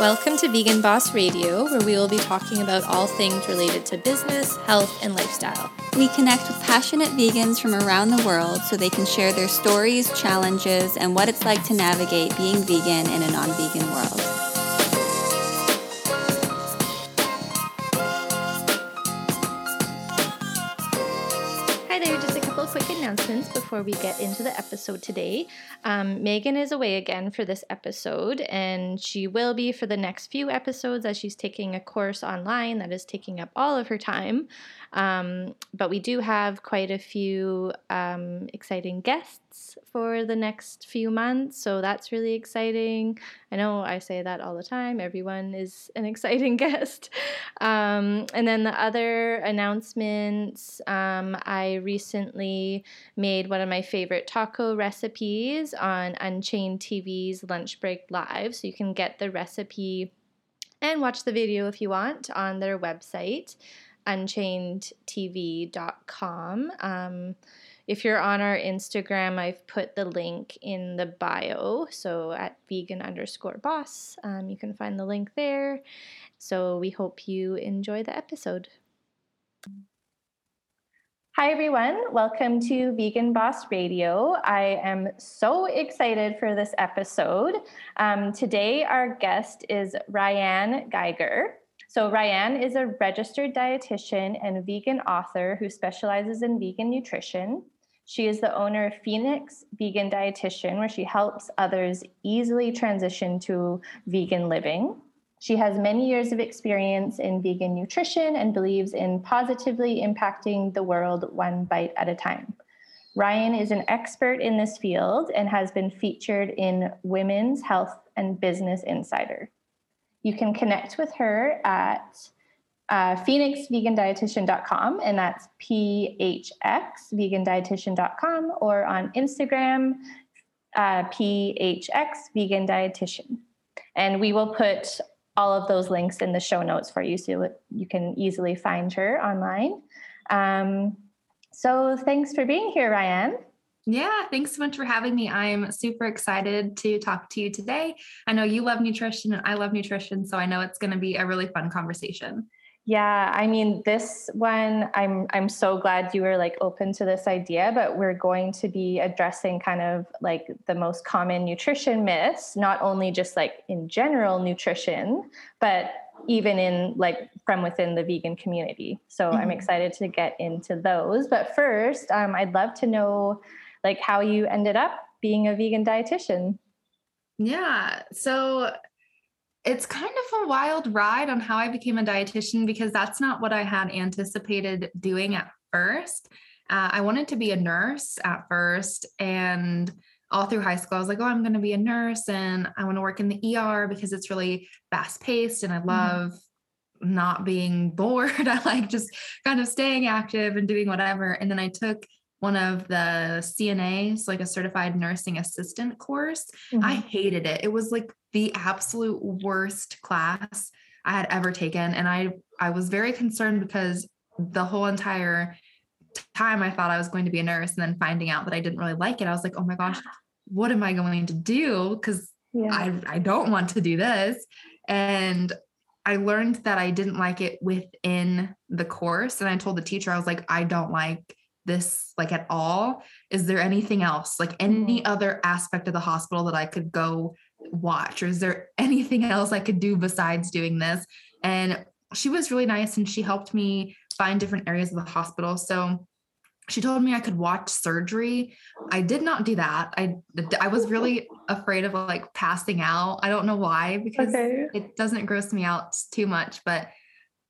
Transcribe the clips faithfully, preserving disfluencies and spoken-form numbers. Welcome to Vegan Boss Radio, where we will be talking about all things related to business, health, and lifestyle. We connect with passionate vegans from around the world so they can share their stories, challenges, and what it's like to navigate being vegan in a non-vegan world. Hi there, just a couple of quick announcements before we get into the episode today. Um, Megan is away again for this episode, and she will be for the next few episodes as she's taking a course online that is taking up all of her time. Um, but we do have quite a few um, exciting guests for the next few months, so that's really exciting. I know I say that all the time. Everyone is an exciting guest. Um, and then the other announcements, um, I recently made one of my favorite taco recipes on Unchained T V's Lunch Break Live, so you can get the recipe and watch the video if you want on their website, unchained t v dot com. Um, if you're on our Instagram, I've put the link in the bio, so at vegan underscore boss, um, you can find the link there. So we hope you enjoy the episode. Hi everyone, welcome to Vegan Boss Radio. I am so excited for this episode. Um, today our guest is Ryan Geiger. So Ryan is a registered dietitian and vegan author who specializes in vegan nutrition. She is the owner of Phoenix Vegan Dietitian, where she helps others easily transition to vegan living. She has many years of experience in vegan nutrition and believes in positively impacting the world one bite at a time. Ryan is an expert in this field and has been featured in Women's Health and Business Insider. You can connect with her at uh, phoenix vegan dietitian dot com, and that's p h x vegan dietitian dot com, or on Instagram, uh, p h x vegan dietitian. And we will put all of those links in the show notes for you, so you can easily find her online. Um, so thanks for being here, Ryan. Yeah, thanks so much for having me. I'm super excited to talk to you today. I know you love nutrition and I love nutrition, so I know it's going to be a really fun conversation. Yeah, I mean, this one, I'm I'm so glad you were like open to this idea, but we're going to be addressing kind of like the most common nutrition myths, not only just like in general nutrition, but even in like from within the vegan community. So mm-hmm. I'm excited to get into those. But first, um, I'd love to know like how you ended up being a vegan dietitian. Yeah, so it's kind of a wild ride on how I became a dietitian, because that's not what I had anticipated doing at first. Uh, I wanted to be a nurse at first, and all through high school, I was like, oh, I'm going to be a nurse and I want to work in the E R because it's really fast paced and I love mm-hmm. not being bored. I like just kind of staying active and doing whatever. And then I took one of the C N As, like a certified nursing assistant course. Mm-hmm. I hated it. It was like the absolute worst class I had ever taken. And I, I was very concerned because the whole entire time I thought I was going to be a nurse, and then finding out that I didn't really like it, I was like, oh my gosh, what am I going to do? Cause yeah. I, I don't want to do this. And I learned that I didn't like it within the course. And I told the teacher, I was like, I don't like this like at all. Is there anything else, like any other aspect of the hospital that I could go watch? Or is there anything else I could do besides doing this? And she was really nice, and she helped me find different areas of the hospital. So she told me I could watch surgery. I did not do that. I, I was really afraid of like passing out. I don't know why, because okay. it doesn't gross me out too much, but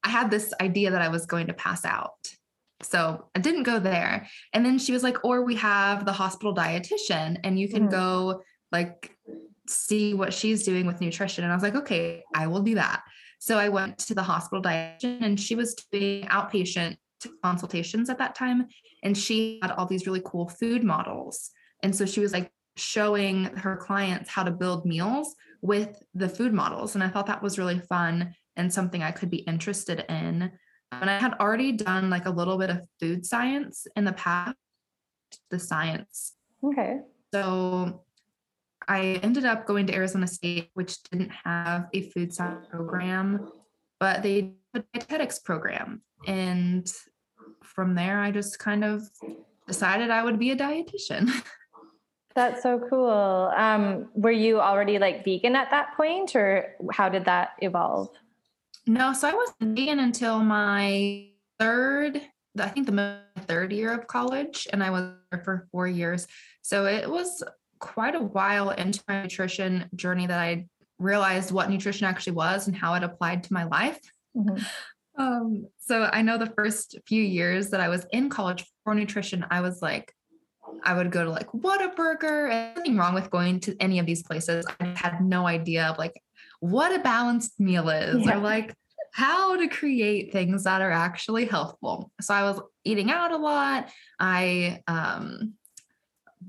I had this idea that I was going to pass out. So I didn't go there. And then she was like, or we have the hospital dietitian and you can mm. go like see what she's doing with nutrition. And I was like, okay, I will do that. So I went to the hospital dietitian, and she was doing outpatient consultations at that time. And she had all these really cool food models. And so she was like showing her clients how to build meals with the food models. And I thought that was really fun and something I could be interested in. And I had already done like a little bit of food science in the past, the science. Okay. So I ended up going to Arizona State, which didn't have a food science program, but they had a dietetics program. And from there, I just kind of decided I would be a dietitian. That's so cool. Um, were you already like vegan at that point, or how did that evolve? No, so I wasn't vegan until my third, I think the third year of college, and I was there for four years. So it was quite a while into my nutrition journey that I realized what nutrition actually was and how it applied to my life. Mm-hmm. Um, so I know the first few years that I was in college for nutrition, I was like, I would go to like Whataburger, and nothing wrong with going to any of these places. I had no idea of like what a balanced meal is, yeah. or like how to create things that are actually healthful. So I was eating out a lot. I, um,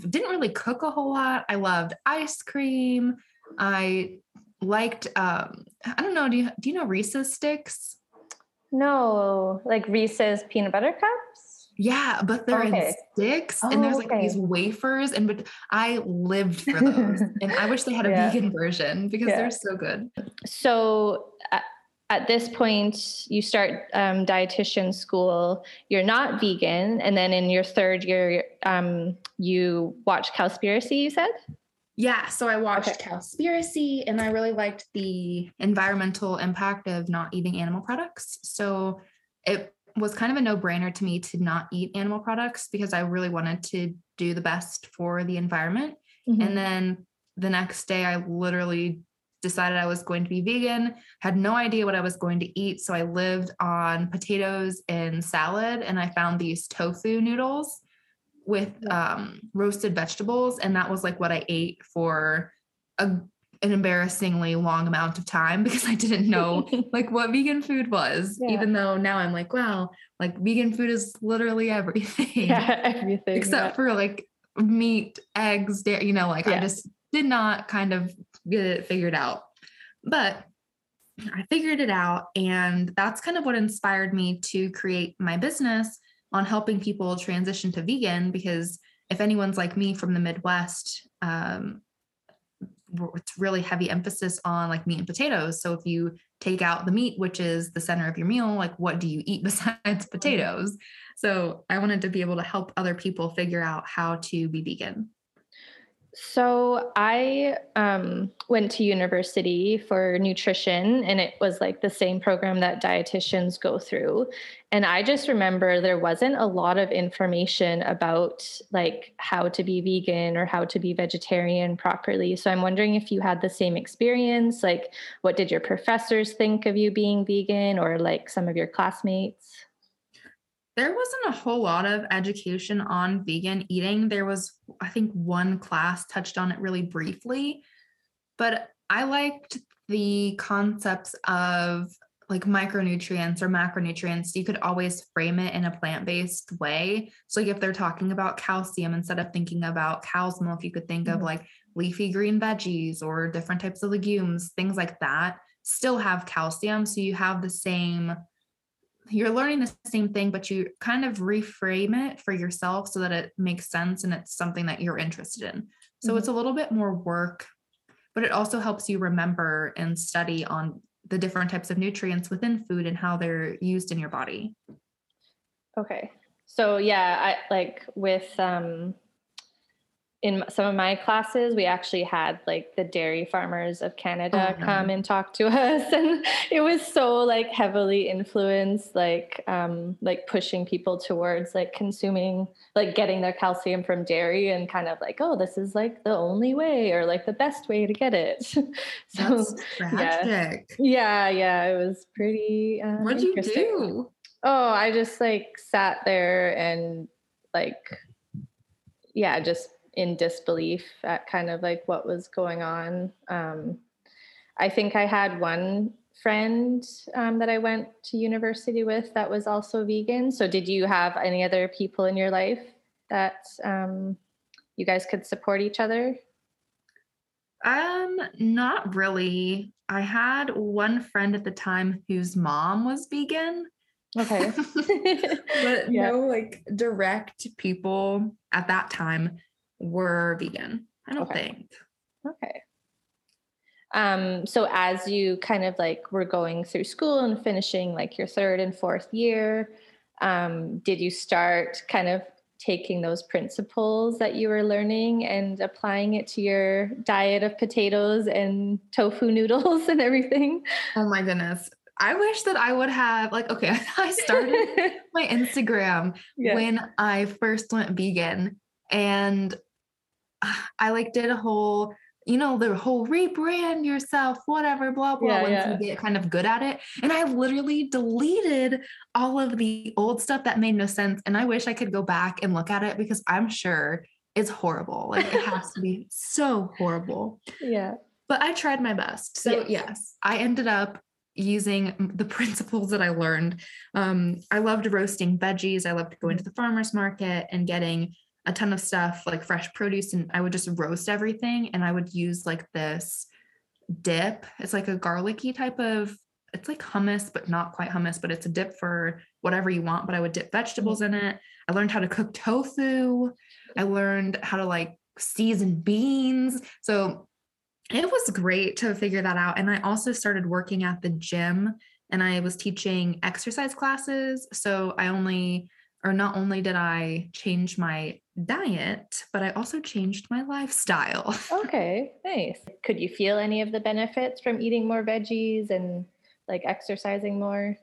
didn't really cook a whole lot. I loved ice cream. I liked, um, I don't know. Do you, do you know Reese's sticks? No, like Reese's peanut butter cups. Yeah. But they're okay. in sticks oh, and there's like okay. these wafers, and but I lived for those and I wish they had a yeah. vegan version because yeah. they're so good. So at, at this point you start, um, dietitian school, you're not vegan. And then in your third year, um, you watch Cowspiracy, you said? Yeah. So I watched okay. Cowspiracy, and I really liked the environmental impact of not eating animal products. So it was kind of a no-brainer to me to not eat animal products because I really wanted to do the best for the environment. Mm-hmm. And then the next day I literally decided I was going to be vegan, had no idea what I was going to eat. So I lived on potatoes and salad, and I found these tofu noodles with um, roasted vegetables. And that was like what I ate for a, an embarrassingly long amount of time because I didn't know like what vegan food was, yeah. even though now I'm like, wow, like vegan food is literally everything, yeah, everything except yeah. for like meat, eggs, dairy, you know, like yeah. I just did not kind of get it figured out, but I figured it out. And that's kind of what inspired me to create my business on helping people transition to vegan, because if anyone's like me from the Midwest, um, it's really heavy emphasis on like meat and potatoes. So if you take out the meat, which is the center of your meal, like what do you eat besides potatoes? So I wanted to be able to help other people figure out how to be vegan. So I um, went to university for nutrition, and it was like the same program that dietitians go through. And I just remember there wasn't a lot of information about like how to be vegan or how to be vegetarian properly. So I'm wondering if you had the same experience, like what did your professors think of you being vegan, or like some of your classmates? There wasn't a whole lot of education on vegan eating. There was, I think, one class touched on it really briefly, but I liked the concepts of like micronutrients or macronutrients. You could always frame it in a plant-based way. So like if they're talking about calcium, instead of thinking about cow's milk, you could think mm-hmm. of like leafy green veggies or different types of legumes, things like that still have calcium. So you have the same you're learning the same thing, but you kind of reframe it for yourself so that it makes sense and it's something that you're interested in. So mm-hmm. it's a little bit more work, but it also helps you remember and study on the different types of nutrients within food and how they're used in your body. Okay. So yeah, I like with, um, in some of my classes, we actually had like the dairy farmers of Canada oh, come no. and talk to us. And it was so like heavily influenced, like, um, like pushing people towards like consuming, like getting their calcium from dairy, and kind of like, oh, this is like the only way or like the best way to get it. So that's tragic. Yeah. yeah. Yeah. It was pretty, uh, what'd you do? Oh, I just like sat there and like, yeah, just in disbelief at kind of like what was going on. Um, I think I had one friend um, that I went to university with that was also vegan. So did you have any other people in your life that um, you guys could support each other? Um, not really. I had one friend at the time whose mom was vegan. Okay. But yeah. no like direct people at that time were vegan. I don't okay. think. Okay. Um, so as you kind of like were going through school and finishing like your third and fourth year, um, did you start kind of taking those principles that you were learning and applying it to your diet of potatoes and tofu noodles and everything? Oh my goodness. I wish that I would have like, okay, I started my Instagram yeah. when I first went vegan, and I like did a whole, you know, the whole rebrand yourself, whatever, blah, blah, yeah, once yeah. you get kind of good at it. And I literally deleted all of the old stuff that made no sense. And I wish I could go back and look at it, because I'm sure it's horrible. Like it has to be so horrible. Yeah. But I tried my best. So yes, yes I ended up using the principles that I learned. Um, I loved roasting veggies. I loved going to the farmer's market and getting a ton of stuff like fresh produce, and I would just roast everything. And I would use like this dip. It's like a garlicky type of, it's like hummus, but not quite hummus, but it's a dip for whatever you want. But I would dip vegetables in it. I learned how to cook tofu. I learned how to like season beans. So it was great to figure that out. And I also started working at the gym, and I was teaching exercise classes. So I only, or not only did I change my diet, but I also changed my lifestyle. Okay, nice. Could you feel any of the benefits from eating more veggies and like exercising more?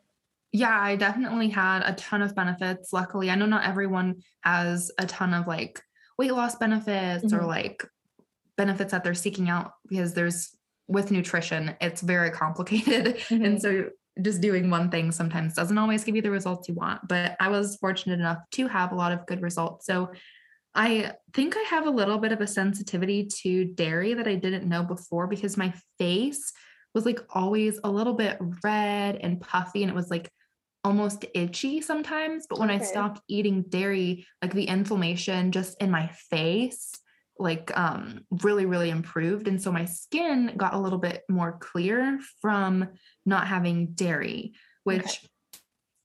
Yeah, I definitely had a ton of benefits. Luckily, I know not everyone has a ton of like weight loss benefits mm-hmm. or like benefits that they're seeking out, because there's with nutrition, it's very complicated. Mm-hmm. And so just doing one thing sometimes doesn't always give you the results you want, but I was fortunate enough to have a lot of good results. So I think I have a little bit of a sensitivity to dairy that I didn't know before, because my face was like always a little bit red and puffy, and it was like almost itchy sometimes. But when okay. I stopped eating dairy, like the inflammation just in my face, like, um, really, really improved. And so my skin got a little bit more clear from not having dairy, which okay.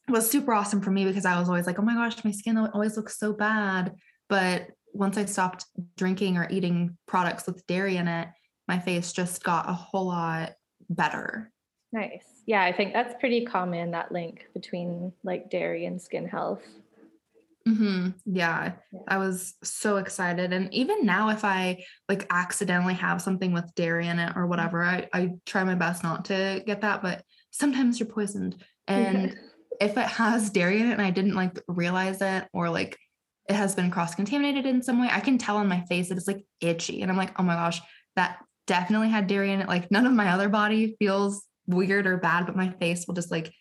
was super awesome for me, because I was always like, oh my gosh, my skin always looks so bad. But once I stopped drinking or eating products with dairy in it, my face just got a whole lot better. Nice. Yeah. I think that's pretty common, that link between like dairy and skin health. Mm-hmm. Yeah. yeah. I was so excited. And even now, if I like accidentally have something with dairy in it or whatever, I, I try my best not to get that, but sometimes you're poisoned. And if it has dairy in it and I didn't like realize it, or like it has been cross-contaminated in some way, I can tell on my face that it's like itchy. And I'm like, oh my gosh, that definitely had dairy in it. Like none of my other body feels weird or bad, but my face will just like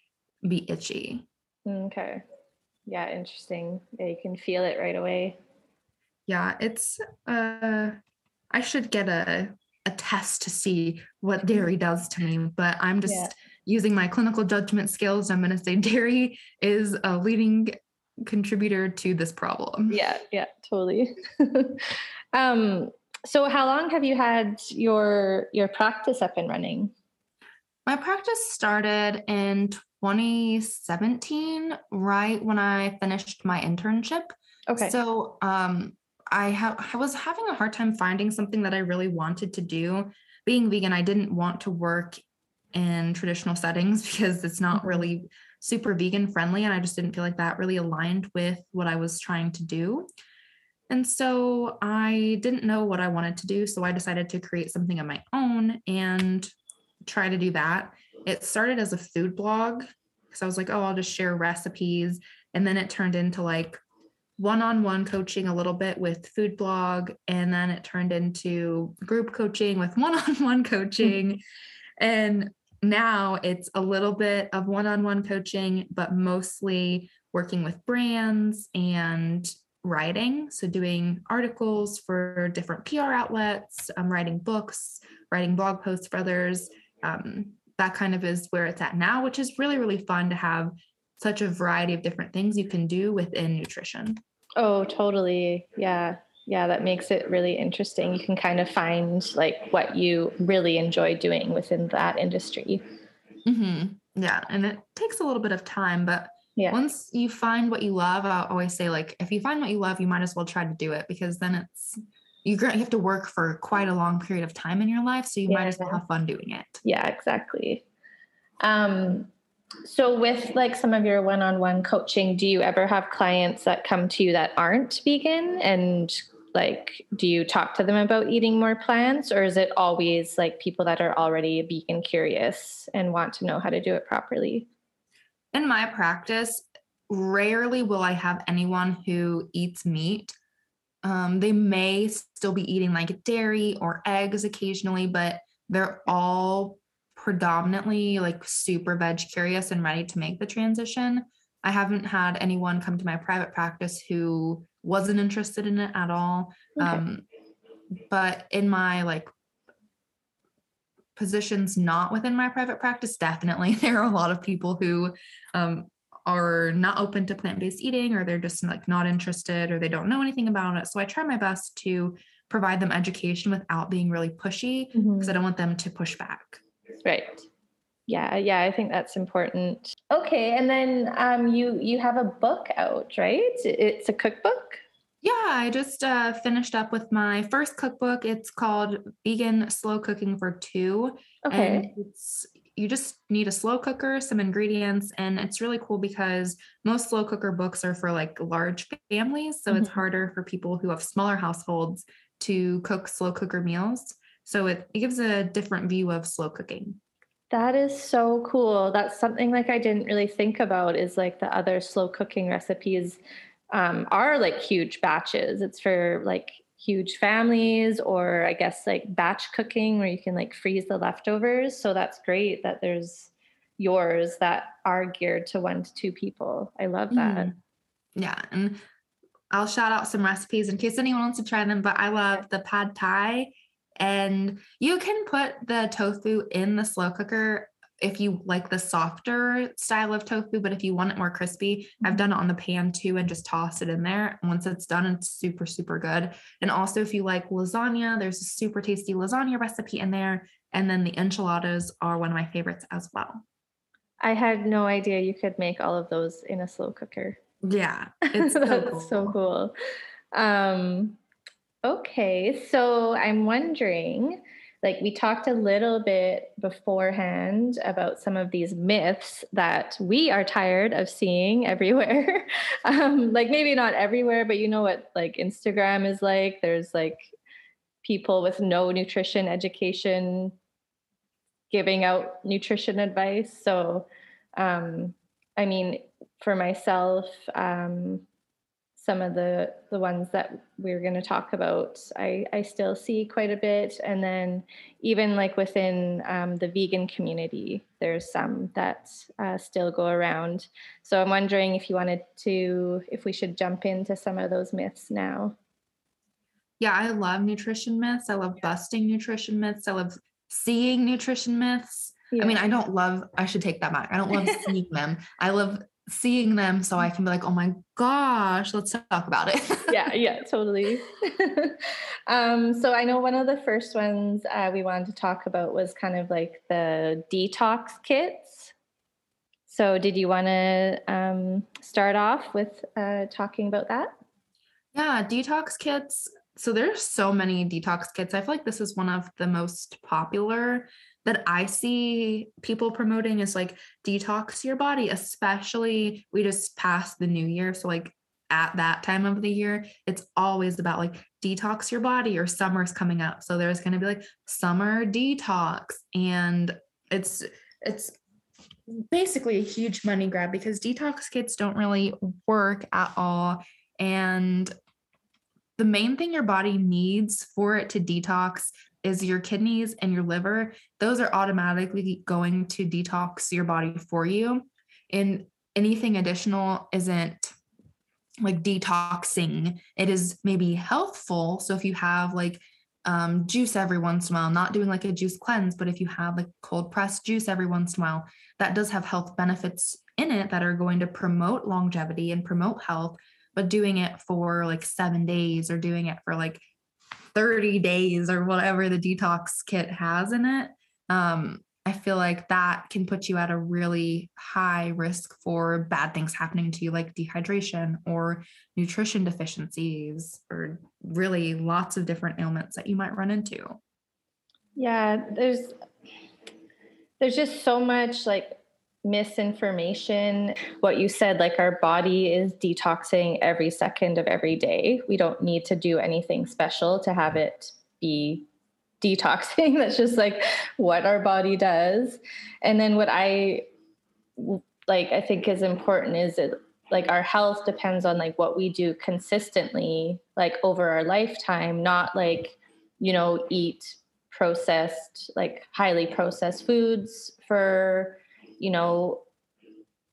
be itchy. Okay. Yeah. Interesting. Yeah, you can feel it right away. Yeah. It's, uh, I should get a, a test to see what dairy does to me, but I'm just yeah. using my clinical judgment skills. I'm going to say dairy is a leading contributor to this problem. Yeah. Yeah, totally. um, so how long have you had your, your practice up and running? My practice started in twenty seventeen, right when I finished my internship. Okay. So um, I, ha- I was having a hard time finding something that I really wanted to do. Being vegan, I didn't want to work in traditional settings because it's not really super vegan friendly, and I just didn't feel like that really aligned with what I was trying to do. And so I didn't know what I wanted to do, so I decided to create something of my own and try to do that. It started as a food blog, because I was like, oh, I'll just share recipes. And then it turned into like one-on-one coaching a little bit with food blog. And then it turned into group coaching with one-on-one coaching. And now it's a little bit of one-on-one coaching, but mostly working with brands and writing. So doing articles for different P R outlets, um, writing books, writing blog posts for others, um, that kind of is where it's at now, which is really, really fun to have such a variety of different things you can do within nutrition. Oh, totally. Yeah. Yeah. That makes it really interesting. You can kind of find like what you really enjoy doing within that industry. Mm-hmm. Yeah. And it takes a little bit of time, but yeah. once you find what you love, I always say like, if you find what you love, you might as well try to do it, because then it's you have to work for quite a long period of time in your life. So you yeah. might as well have fun doing it. Yeah, exactly. Um, so with like some of your one-on-one coaching, do you ever have clients that come to you that aren't vegan, and like, do you talk to them about eating more plants, or is it always like people that are already vegan curious and want to know how to do it properly? In my practice, rarely will I have anyone who eats meat. Um, they may still be eating like dairy or eggs occasionally, but they're all predominantly like super veg curious and ready to make the transition. I haven't had anyone come to my private practice who wasn't interested in it at all. Okay. Um, but in my like positions, not within my private practice, definitely there are a lot of people who, um, are not open to plant-based eating, or they're just like not interested, or they don't know anything about it. So I try my best to provide them education without being really pushy, because mm-hmm. I don't want them to push back. Right. Yeah. Yeah. I think that's important. Okay. And then, um, you, you have a book out, right? It's a cookbook. Yeah. I just, uh, finished up with my first cookbook. It's called Vegan Slow Cooking for Two. Okay. And it's, you just need a slow cooker, some ingredients, and it's really cool because most slow cooker books are for like large families. So mm-hmm. it's harder for people who have smaller households to cook slow cooker meals. So it, it gives a different view of slow cooking. That is so cool. That's something like I didn't really think about, is like the other slow cooking recipes um, are like huge batches. It's for like huge families, or I guess like batch cooking where you can like freeze the leftovers. So that's great that there's yours that are geared to one to two people. I love that. Mm. Yeah. And I'll shout out some recipes in case anyone wants to try them, but I love the pad thai. And you can put the tofu in the slow cooker if you like the softer style of tofu, but if you want it more crispy, I've done it on the pan too and just toss it in there. Once it's done, it's super, super good. And also if you like lasagna, there's a super tasty lasagna recipe in there. And then the enchiladas are one of my favorites as well. I had no idea you could make all of those in a slow cooker. Yeah. It's so That's cool. so cool. Um, Okay, so I'm wondering, like we talked a little bit beforehand about some of these myths that we are tired of seeing everywhere. um, like maybe not everywhere, but you know what like Instagram is like. There's like people with no nutrition education giving out nutrition advice. So, um, I mean, for myself, um, some of the, the ones that we were going to talk about, I, I still see quite a bit. And then even like within um, the vegan community, there's some that uh, still go around. So I'm wondering if you wanted to, if we should jump into some of those myths now. Yeah, I love nutrition myths. I love busting nutrition myths. I love seeing nutrition myths. Yeah. I mean, I don't love, I should take that back. I don't love seeing them. I love seeing them so I can be like, oh my gosh, let's talk about it. yeah, yeah, totally. um, so I know one of the first ones uh, we wanted to talk about was kind of like the detox kits. So did you want to um, start off with uh, talking about that? Yeah, detox kits. So there's so many detox kits. I feel like this is one of the most popular that I see people promoting, is like detox your body, especially we just passed the new year. So like at that time of the year, it's always about like detox your body, or summer's coming up. So there's going to be like summer detox, and it's, it's basically a huge money grab because detox kits don't really work at all. And the main thing your body needs for it to detox is your kidneys and your liver. Those are automatically going to detox your body for you. And anything additional isn't like detoxing. It is maybe healthful. So if you have like um, juice every once in a while, not doing like a juice cleanse, but if you have like cold pressed juice every once in a while, that does have health benefits in it that are going to promote longevity and promote health, but doing it for like seven days or doing it for like thirty days or whatever the detox kit has in it, um, I feel like that can put you at a really high risk for bad things happening to you, like dehydration or nutrition deficiencies, or really lots of different ailments that you might run into. Yeah, there's there's just so much like misinformation. What you said, like our body is detoxing every second of every day. We don't need to do anything special to have it be detoxing. That's just like what our body does. And then what I like, I think is important is it like our health depends on like what we do consistently, like over our lifetime, not like, you know, eat processed, like highly processed foods for, you know,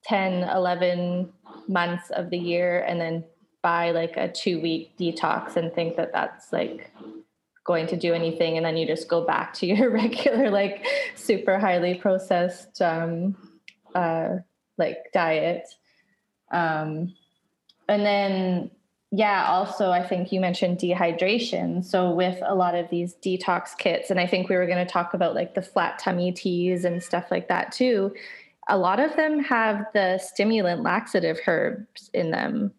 ten, eleven months of the year, and then buy like a two week detox and think that that's like going to do anything, and then you just go back to your regular like super highly processed um uh like diet. Um and then yeah, also I think you mentioned dehydration. So with a lot of these detox kits, and I think we were going to talk about like the flat tummy teas and stuff like that too, a lot of them have the stimulant laxative herbs in them,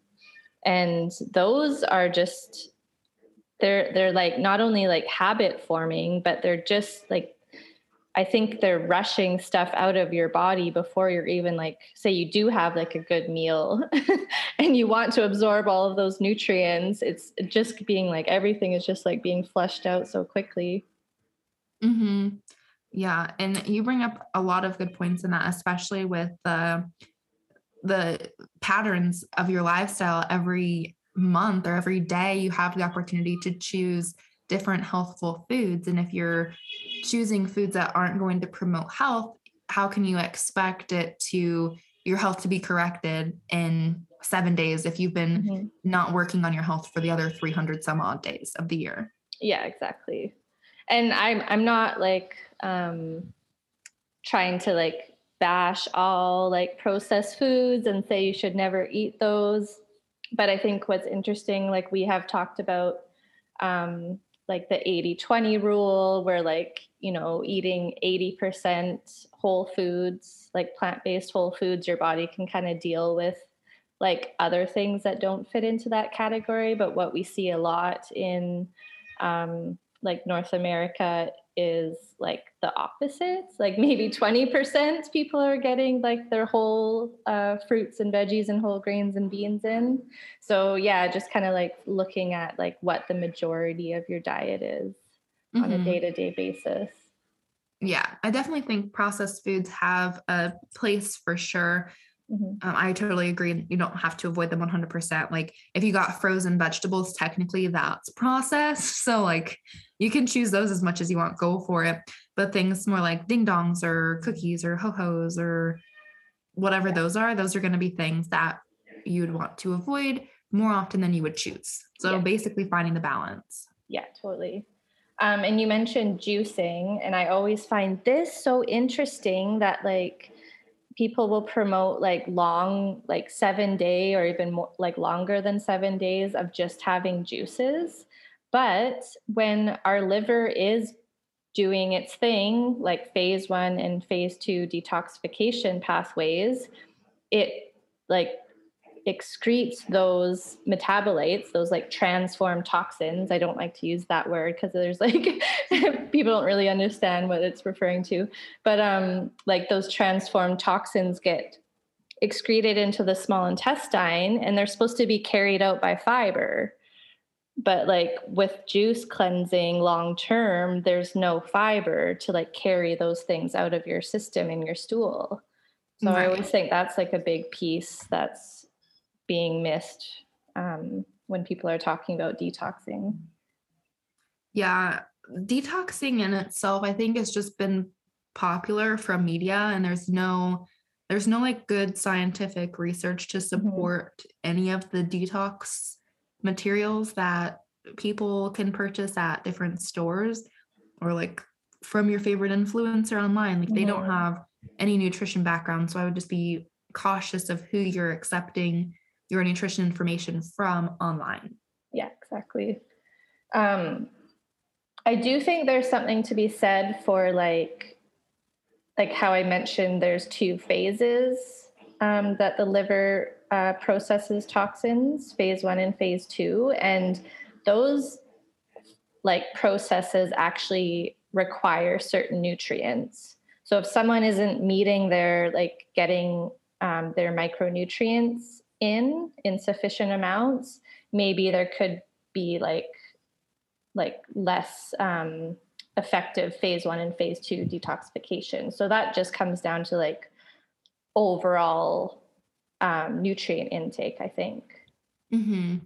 and those are just They're, they're like not only like habit forming, but they're just like, I think they're rushing stuff out of your body before you're even like, say you do have like a good meal and you want to absorb all of those nutrients. It's just being like, everything is just like being flushed out so quickly. Mm-hmm. Yeah. And you bring up a lot of good points in that, especially with the, the patterns of your lifestyle. Every month or every day you have the opportunity to choose different healthful foods, and if you're choosing foods that aren't going to promote health, how can you expect it to your health to be corrected in seven days if you've been mm-hmm. not working on your health for the other three hundred some odd days of the year? Yeah, exactly. And I'm I'm not like um trying to like bash all like processed foods and say you should never eat those. But I think what's interesting, like we have talked about um, like the eighty twenty rule, where like, you know, eating eighty percent whole foods, like plant-based whole foods, your body can kind of deal with like other things that don't fit into that category. But what we see a lot in um, like North America is like the opposite, like maybe twenty percent people are getting like their whole uh, fruits and veggies and whole grains and beans in. So yeah, just kind of like looking at like what the majority of your diet is mm-hmm. on a day-to-day basis. Yeah, I definitely think processed foods have a place for sure. Mm-hmm. Um, I totally agree. You don't have to avoid them one hundred percent. Like if you got frozen vegetables, technically that's processed. So like you can choose those as much as you want, go for it. But things more like ding dongs or cookies or ho-hos or whatever yeah. those are, those are going to be things that you'd want to avoid more often than you would choose. So yeah. basically finding the balance. Yeah, totally. Um, and you mentioned juicing, and I always find this so interesting that like people will promote like long, like seven day or even more, like longer than seven days of just having juices. But when our liver is doing its thing, like phase one and phase two detoxification pathways, it like excretes those metabolites, those like transformed toxins. I don't like to use that word because there's like people don't really understand what it's referring to, but um like those transformed toxins get excreted into the small intestine, and they're supposed to be carried out by fiber. But like with juice cleansing long term, there's no fiber to like carry those things out of your system in your stool. So right. I always think that's like a big piece that's being missed um, when people are talking about detoxing. Yeah. Detoxing in itself, I think, has just been popular from media, and there's no, there's no like good scientific research to support mm-hmm. any of the detox materials that people can purchase at different stores or like from your favorite influencer online. Like they don't have any nutrition background. So I would just be cautious of who you're accepting your nutrition information from online. Yeah, exactly. Um, I do think there's something to be said for like like how I mentioned, there's two phases um, that the liver uh, processes toxins, phase one and phase two. And those like processes actually require certain nutrients. So if someone isn't meeting their, like getting um, their micronutrients in, in sufficient amounts, maybe there could be like, like less um, effective phase one and phase two detoxification. So that just comes down to like overall um, nutrient intake, I think. Mm-hmm.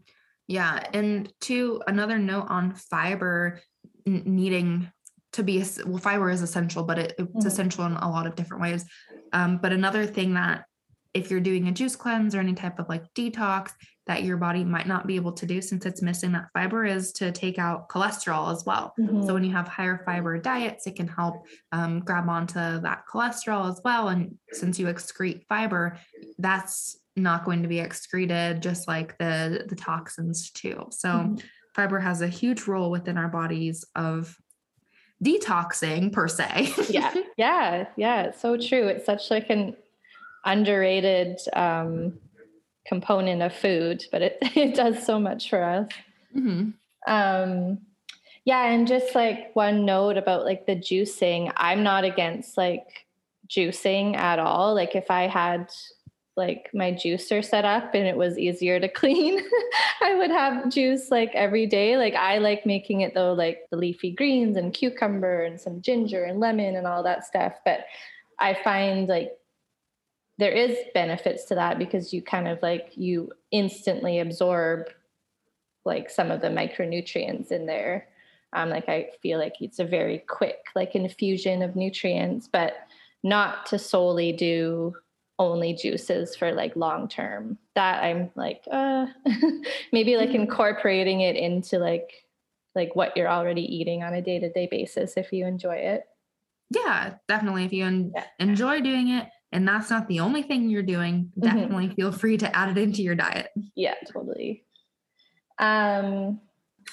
Yeah. And to another note on fiber n- needing to be, well, fiber is essential, but it, it's mm-hmm. essential in a lot of different ways. Um, but another thing that if you're doing a juice cleanse or any type of like detox that your body might not be able to do since it's missing that fiber is to take out cholesterol as well. Mm-hmm. So when you have higher fiber diets, it can help um, grab onto that cholesterol as well. And since you excrete fiber, that's not going to be excreted, just like the, the toxins too. So mm-hmm. fiber has a huge role within our bodies of detoxing per se. yeah. Yeah. Yeah. It's so true. It's such like an underrated, um, component of food, but it, it does so much for us. Mm-hmm. Um, yeah. And just like one note about like the juicing, I'm not against like juicing at all. Like if I had like my juicer set up and it was easier to clean, I would have juice like every day. Like I like making it though, like the leafy greens and cucumber and some ginger and lemon and all that stuff. But I find like there is benefits to that because you kind of like, you instantly absorb like some of the micronutrients in there. Um, like I feel like it's a very quick like infusion of nutrients, but not to solely do only juices for like long-term. That I'm like, uh, maybe like incorporating it into like, like what you're already eating on a day-to-day basis if you enjoy it. Yeah, definitely. If you en- yeah. enjoy doing it and that's not the only thing you're doing, definitely mm-hmm. feel free to add it into your diet. Yeah, totally. Um,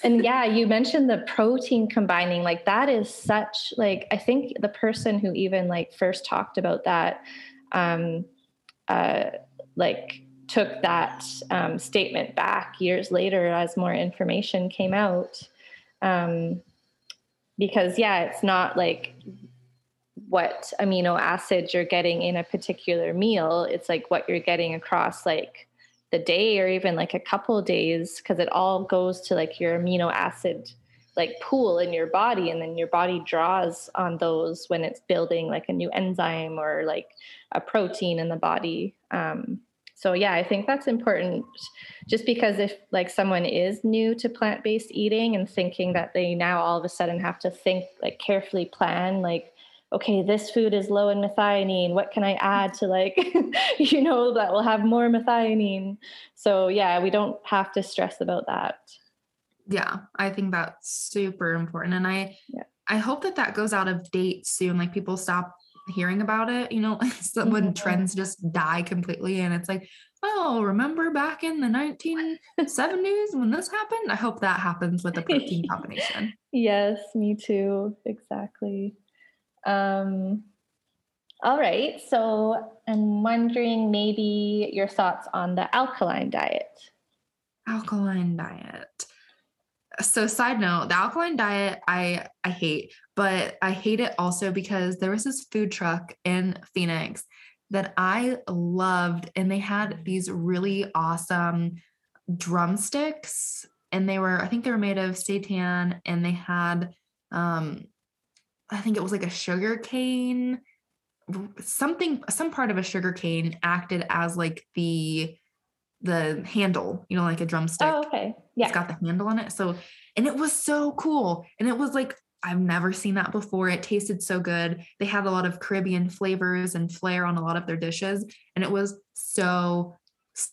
and yeah, you mentioned the protein combining, like that is such like, I think the person who even like first talked about that, um, uh, like took that, um, statement back years later as more information came out. Um, because yeah, it's not like what amino acids you're getting in a particular meal. It's like what you're getting across like the day or even like a couple of days. Cause it all goes to like your amino acid, like pool in your body. And then your body draws on those when it's building like a new enzyme or like a protein in the body. Um, so yeah, I think that's important just because if like someone is new to plant-based eating and thinking that they now all of a sudden have to think like carefully plan, like, okay, this food is low in methionine. What can I add to like, you know, that will have more methionine. So yeah, we don't have to stress about that. Yeah. I think that's super important. And I, yeah. I hope that that goes out of date soon. Like people stop hearing about it, you know, so when mm-hmm. trends just die completely. And it's like, oh, remember back in the nineteen seventies when this happened? I hope that happens with the protein combination. Yes, me too. Exactly. Um, all right. So I'm wondering maybe your thoughts on the alkaline diet. Alkaline diet. So side note, the alkaline diet, I, I hate, but I hate it also because there was this food truck in Phoenix that I loved and they had these really awesome drumsticks and they were, I think they were made of seitan and they had, um, I think it was like a sugar cane, something, some part of a sugar cane acted as like the, the handle, you know, like a drumstick. Oh, okay. Yeah. It's got the handle on it. So, and it was so cool. And it was like, I've never seen that before. It tasted so good. They had a lot of Caribbean flavors and flair on a lot of their dishes. And it was so,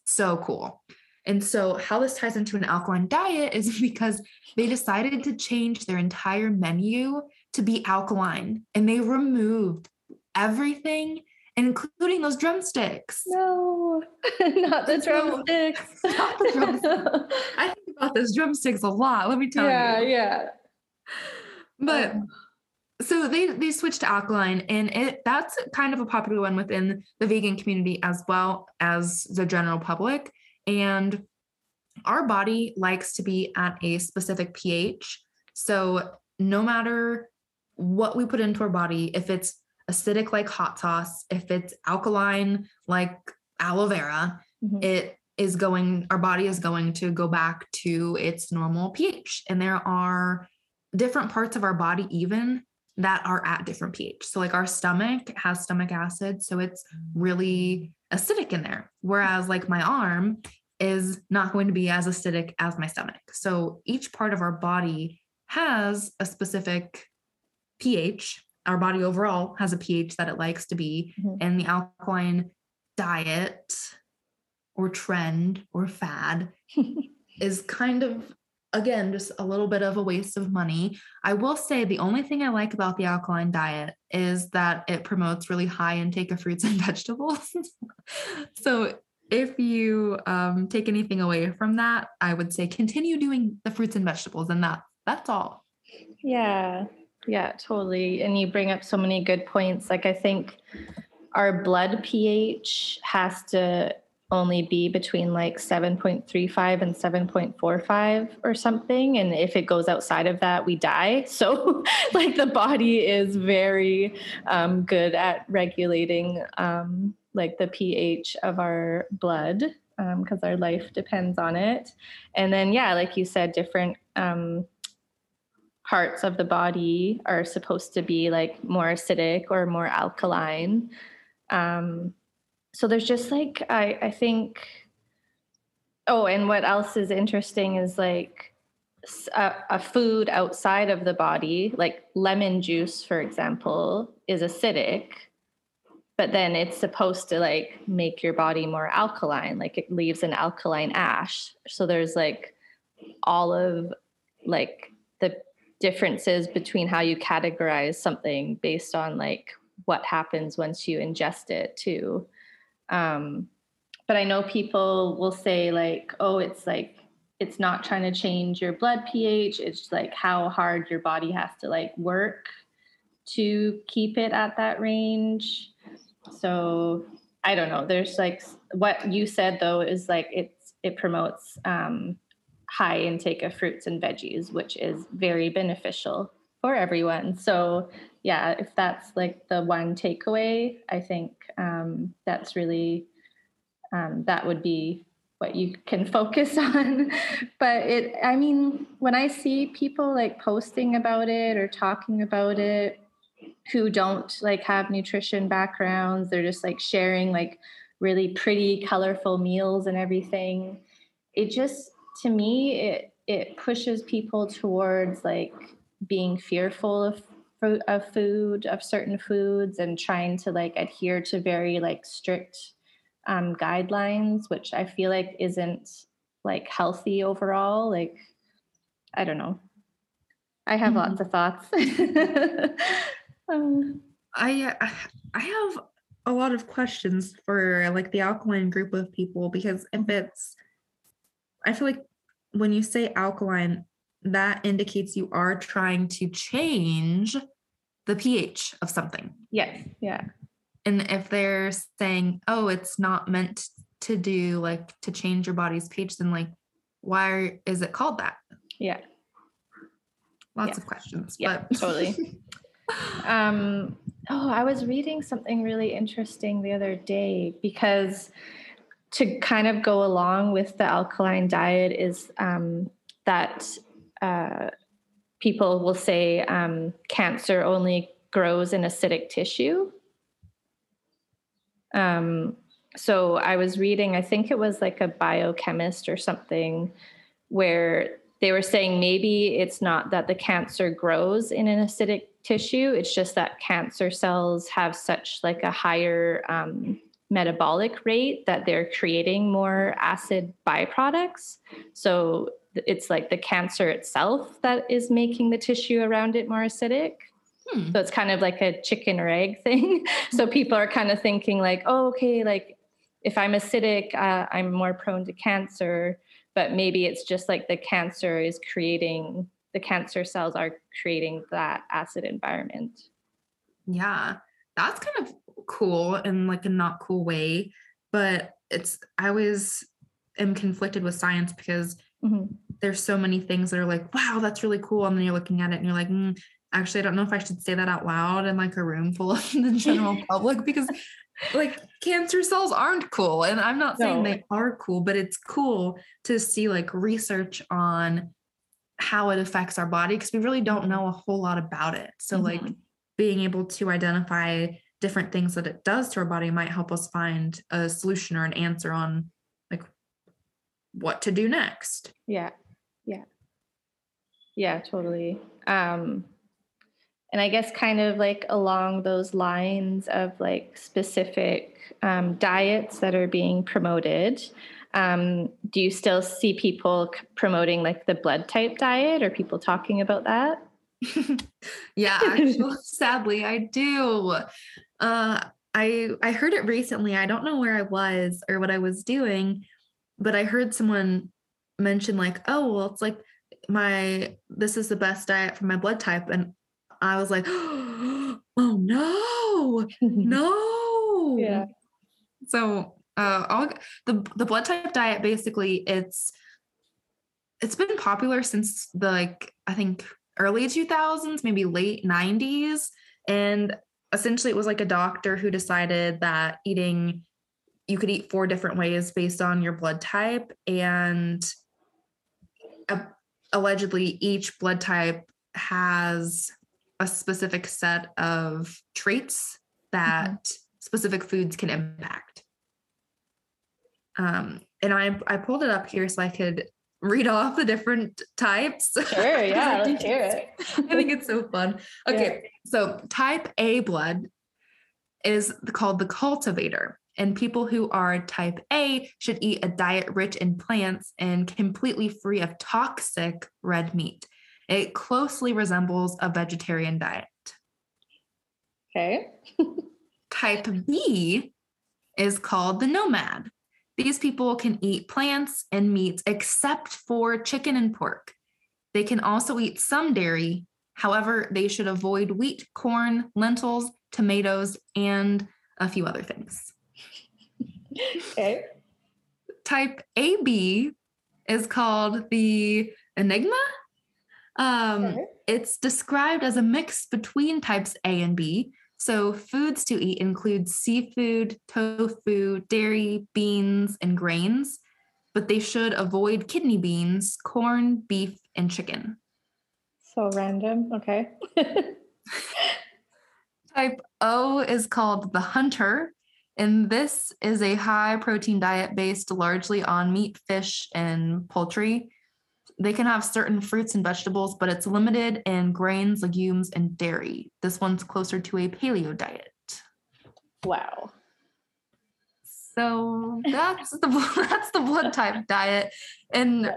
so cool. And so how this ties into an alkaline diet is because they decided to change their entire menu to be alkaline and they removed everything, including those drumsticks. No, not the drumsticks. Not the drumsticks. I think about those drumsticks a lot. Let me tell yeah, you. Yeah, yeah. But So they, they switched to alkaline, and it that's kind of a popular one within the vegan community as well as the general public. And our body likes to be at a specific pH. So no matter what we put into our body, if it's acidic like hot sauce, if it's alkaline like aloe vera, mm-hmm. it is going, our body is going to go back to its normal pH. And there are different parts of our body even that are at different pH. So like our stomach has stomach acid, so it's really acidic in there. Whereas like my arm is not going to be as acidic as my stomach. So each part of our body has a specific pH. Our body overall has a pH that it likes to be. Mm-hmm. And the alkaline diet or trend or fad is kind of, again, just a little bit of a waste of money. I will say the only thing I like about the alkaline diet is that it promotes really high intake of fruits and vegetables. So if you um, take anything away from that, I would say continue doing the fruits and vegetables, and that that's all. Yeah. Yeah, totally. And you bring up so many good points. Like I think our blood pH has to only be between like seven point three five and seven point four five or something. And if it goes outside of that, we die. So like the body is very um, good at regulating um, like the pH of our blood because um, our life depends on it. And then, yeah, like you said, different um, parts of the body are supposed to be like more acidic or more alkaline. Um, So there's just like, I, I think, oh, and what else is interesting is like a, a food outside of the body, like lemon juice, for example, is acidic, but then it's supposed to like make your body more alkaline, like it leaves an alkaline ash. So there's like all of like the differences between how you categorize something based on like what happens once you ingest it too. Um, but I know people will say like, oh, it's like, it's not trying to change your blood pH. It's like how hard your body has to like work to keep it at that range. So I don't know. There's like, what you said though, is like, it's, it promotes, um, high intake of fruits and veggies, which is very beneficial for everyone. So yeah, if that's like the one takeaway, I think um, that's really, um, that would be what you can focus on. But it, I mean, when I see people like posting about it or talking about it, who don't like have nutrition backgrounds, they're just like sharing like really pretty, colorful meals and everything. It just, to me, it, it pushes people towards like being fearful of of food, of certain foods, and trying to like adhere to very like strict um, guidelines, which I feel like isn't like healthy overall. Like, I don't know. I have mm-hmm. lots of thoughts. um, I, I have a lot of questions for like the alkaline group of people, because if it's, I feel like when you say alkaline, that indicates you are trying to change the pH of something. Yes. Yeah. And if they're saying, oh, it's not meant to do like to change your body's pH, then like, why is it called that? Yeah. Lots yeah. of questions. Yeah, but totally. Um, oh, I was reading something really interesting the other day, because to kind of go along with the alkaline diet is um, that Uh, people will say um, cancer only grows in acidic tissue. Um, so I was reading, I think it was like a biochemist or something, where they were saying maybe it's not that the cancer grows in an acidic tissue. It's just that cancer cells have such like a higher um, metabolic rate that they're creating more acid byproducts. So it's like the cancer itself that is making the tissue around it more acidic. Hmm. So it's kind of like a chicken or egg thing. So people are kind of thinking like, oh, okay, like if I'm acidic, uh, I'm more prone to cancer, but maybe it's just like the cancer is creating the cancer cells are creating that acid environment. Yeah, that's kind of cool in like a not cool way, but it's, I always am conflicted with science because mm-hmm. there's so many things that are like, wow, that's really cool. And then you're looking at it and you're like, mm, actually, I don't know if I should say that out loud in like a room full of the general public, because like cancer cells aren't cool. And I'm not saying no. they are cool, but it's cool to see like research on how it affects our body, because we really don't know a whole lot about it. So mm-hmm. like being able to identify different things that it does to our body might help us find a solution or an answer on like what to do next. Yeah. Yeah. Yeah, totally. Um, and I guess kind of like along those lines of like specific um, diets that are being promoted, um, do you still see people c- promoting like the blood type diet? Or people talking about that? Yeah, actually, sadly, I do. Uh, I I heard it recently. I don't know where I was or what I was doing, but I heard someone mention like, oh, well, it's like my, this is the best diet for my blood type. And I was like, oh no, no. Yeah. So uh, all the, the blood type diet, basically it's, it's been popular since the, like, I think early two thousands, maybe late nineties. And essentially it was like a doctor who decided that eating, you could eat four different ways based on your blood type. And a, allegedly each blood type has a specific set of traits that mm-hmm. specific foods can impact. Um, and I, I pulled it up here so I could read off the different types. Sure, yeah, let's hear it. I think it's so fun. Okay, yeah. So type A blood is called the cultivator, and people who are type A should eat a diet rich in plants and completely free of toxic red meat. It closely resembles a vegetarian diet. Okay. Type B is called the nomad. These people can eat plants and meats except for chicken and pork. They can also eat some dairy. However, they should avoid wheat, corn, lentils, tomatoes, and a few other things. Okay. Type A B is called the enigma. Um, okay. It's described as a mix between types A and B. So foods to eat include seafood, tofu, dairy, beans, and grains, but they should avoid kidney beans, corn, beef, and chicken. So random. Okay. Type O is called the hunter, and this is a high protein diet based largely on meat, fish, and poultry. They can have certain fruits and vegetables, but it's limited in grains, legumes, and dairy. This one's closer to a paleo diet. Wow. So that's the that's the blood type diet. And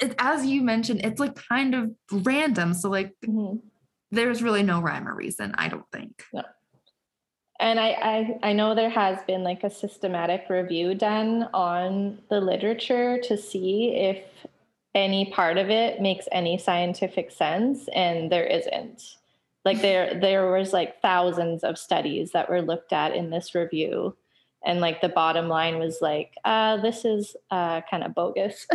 it, as you mentioned, it's like kind of random. So like mm-hmm. there's really no rhyme or reason, I don't think. No. And I, I, I know there has been like a systematic review done on the literature to see if any part of it makes any scientific sense, and there isn't. Like there there was like thousands of studies that were looked at in this review, and like the bottom line was like, uh, this is uh, kind of bogus.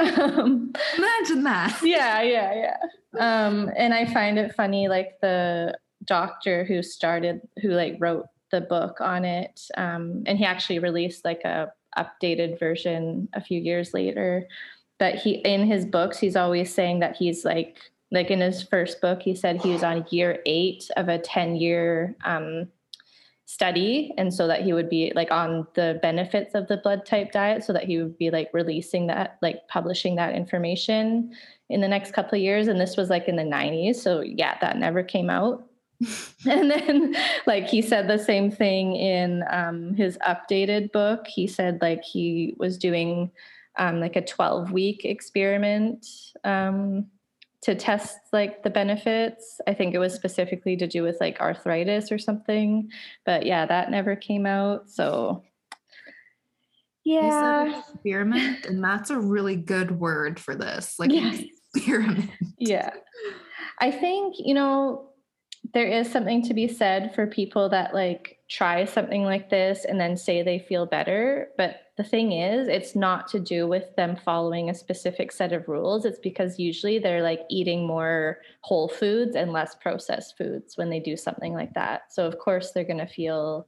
um, Imagine that. Yeah, yeah, yeah. Um, and I find it funny, like the doctor who started, who like wrote the book on it, um, and he actually released like a updated version a few years later. But he, in his books, he's always saying that he's like, like in his first book, he said he was on year eight of a ten year um, study. And so that he would be like on the benefits of the blood type diet, so that he would be like releasing that, like publishing that information in the next couple of years. And this was like in the nineties. So yeah, that never came out. And then like he said the same thing in um, his updated book. He said like he was doing um, like a twelve week experiment um, to test like the benefits. I think it was specifically to do with like arthritis or something, but yeah, that never came out. So yeah. He said experiment, and that's a really good word for this. Like yes. experiment. Yeah. I think, you know, there is something to be said for people that like try something like this and then say they feel better. But the thing is, it's not to do with them following a specific set of rules. It's because usually they're like eating more whole foods and less processed foods when they do something like that. So of course they're going to feel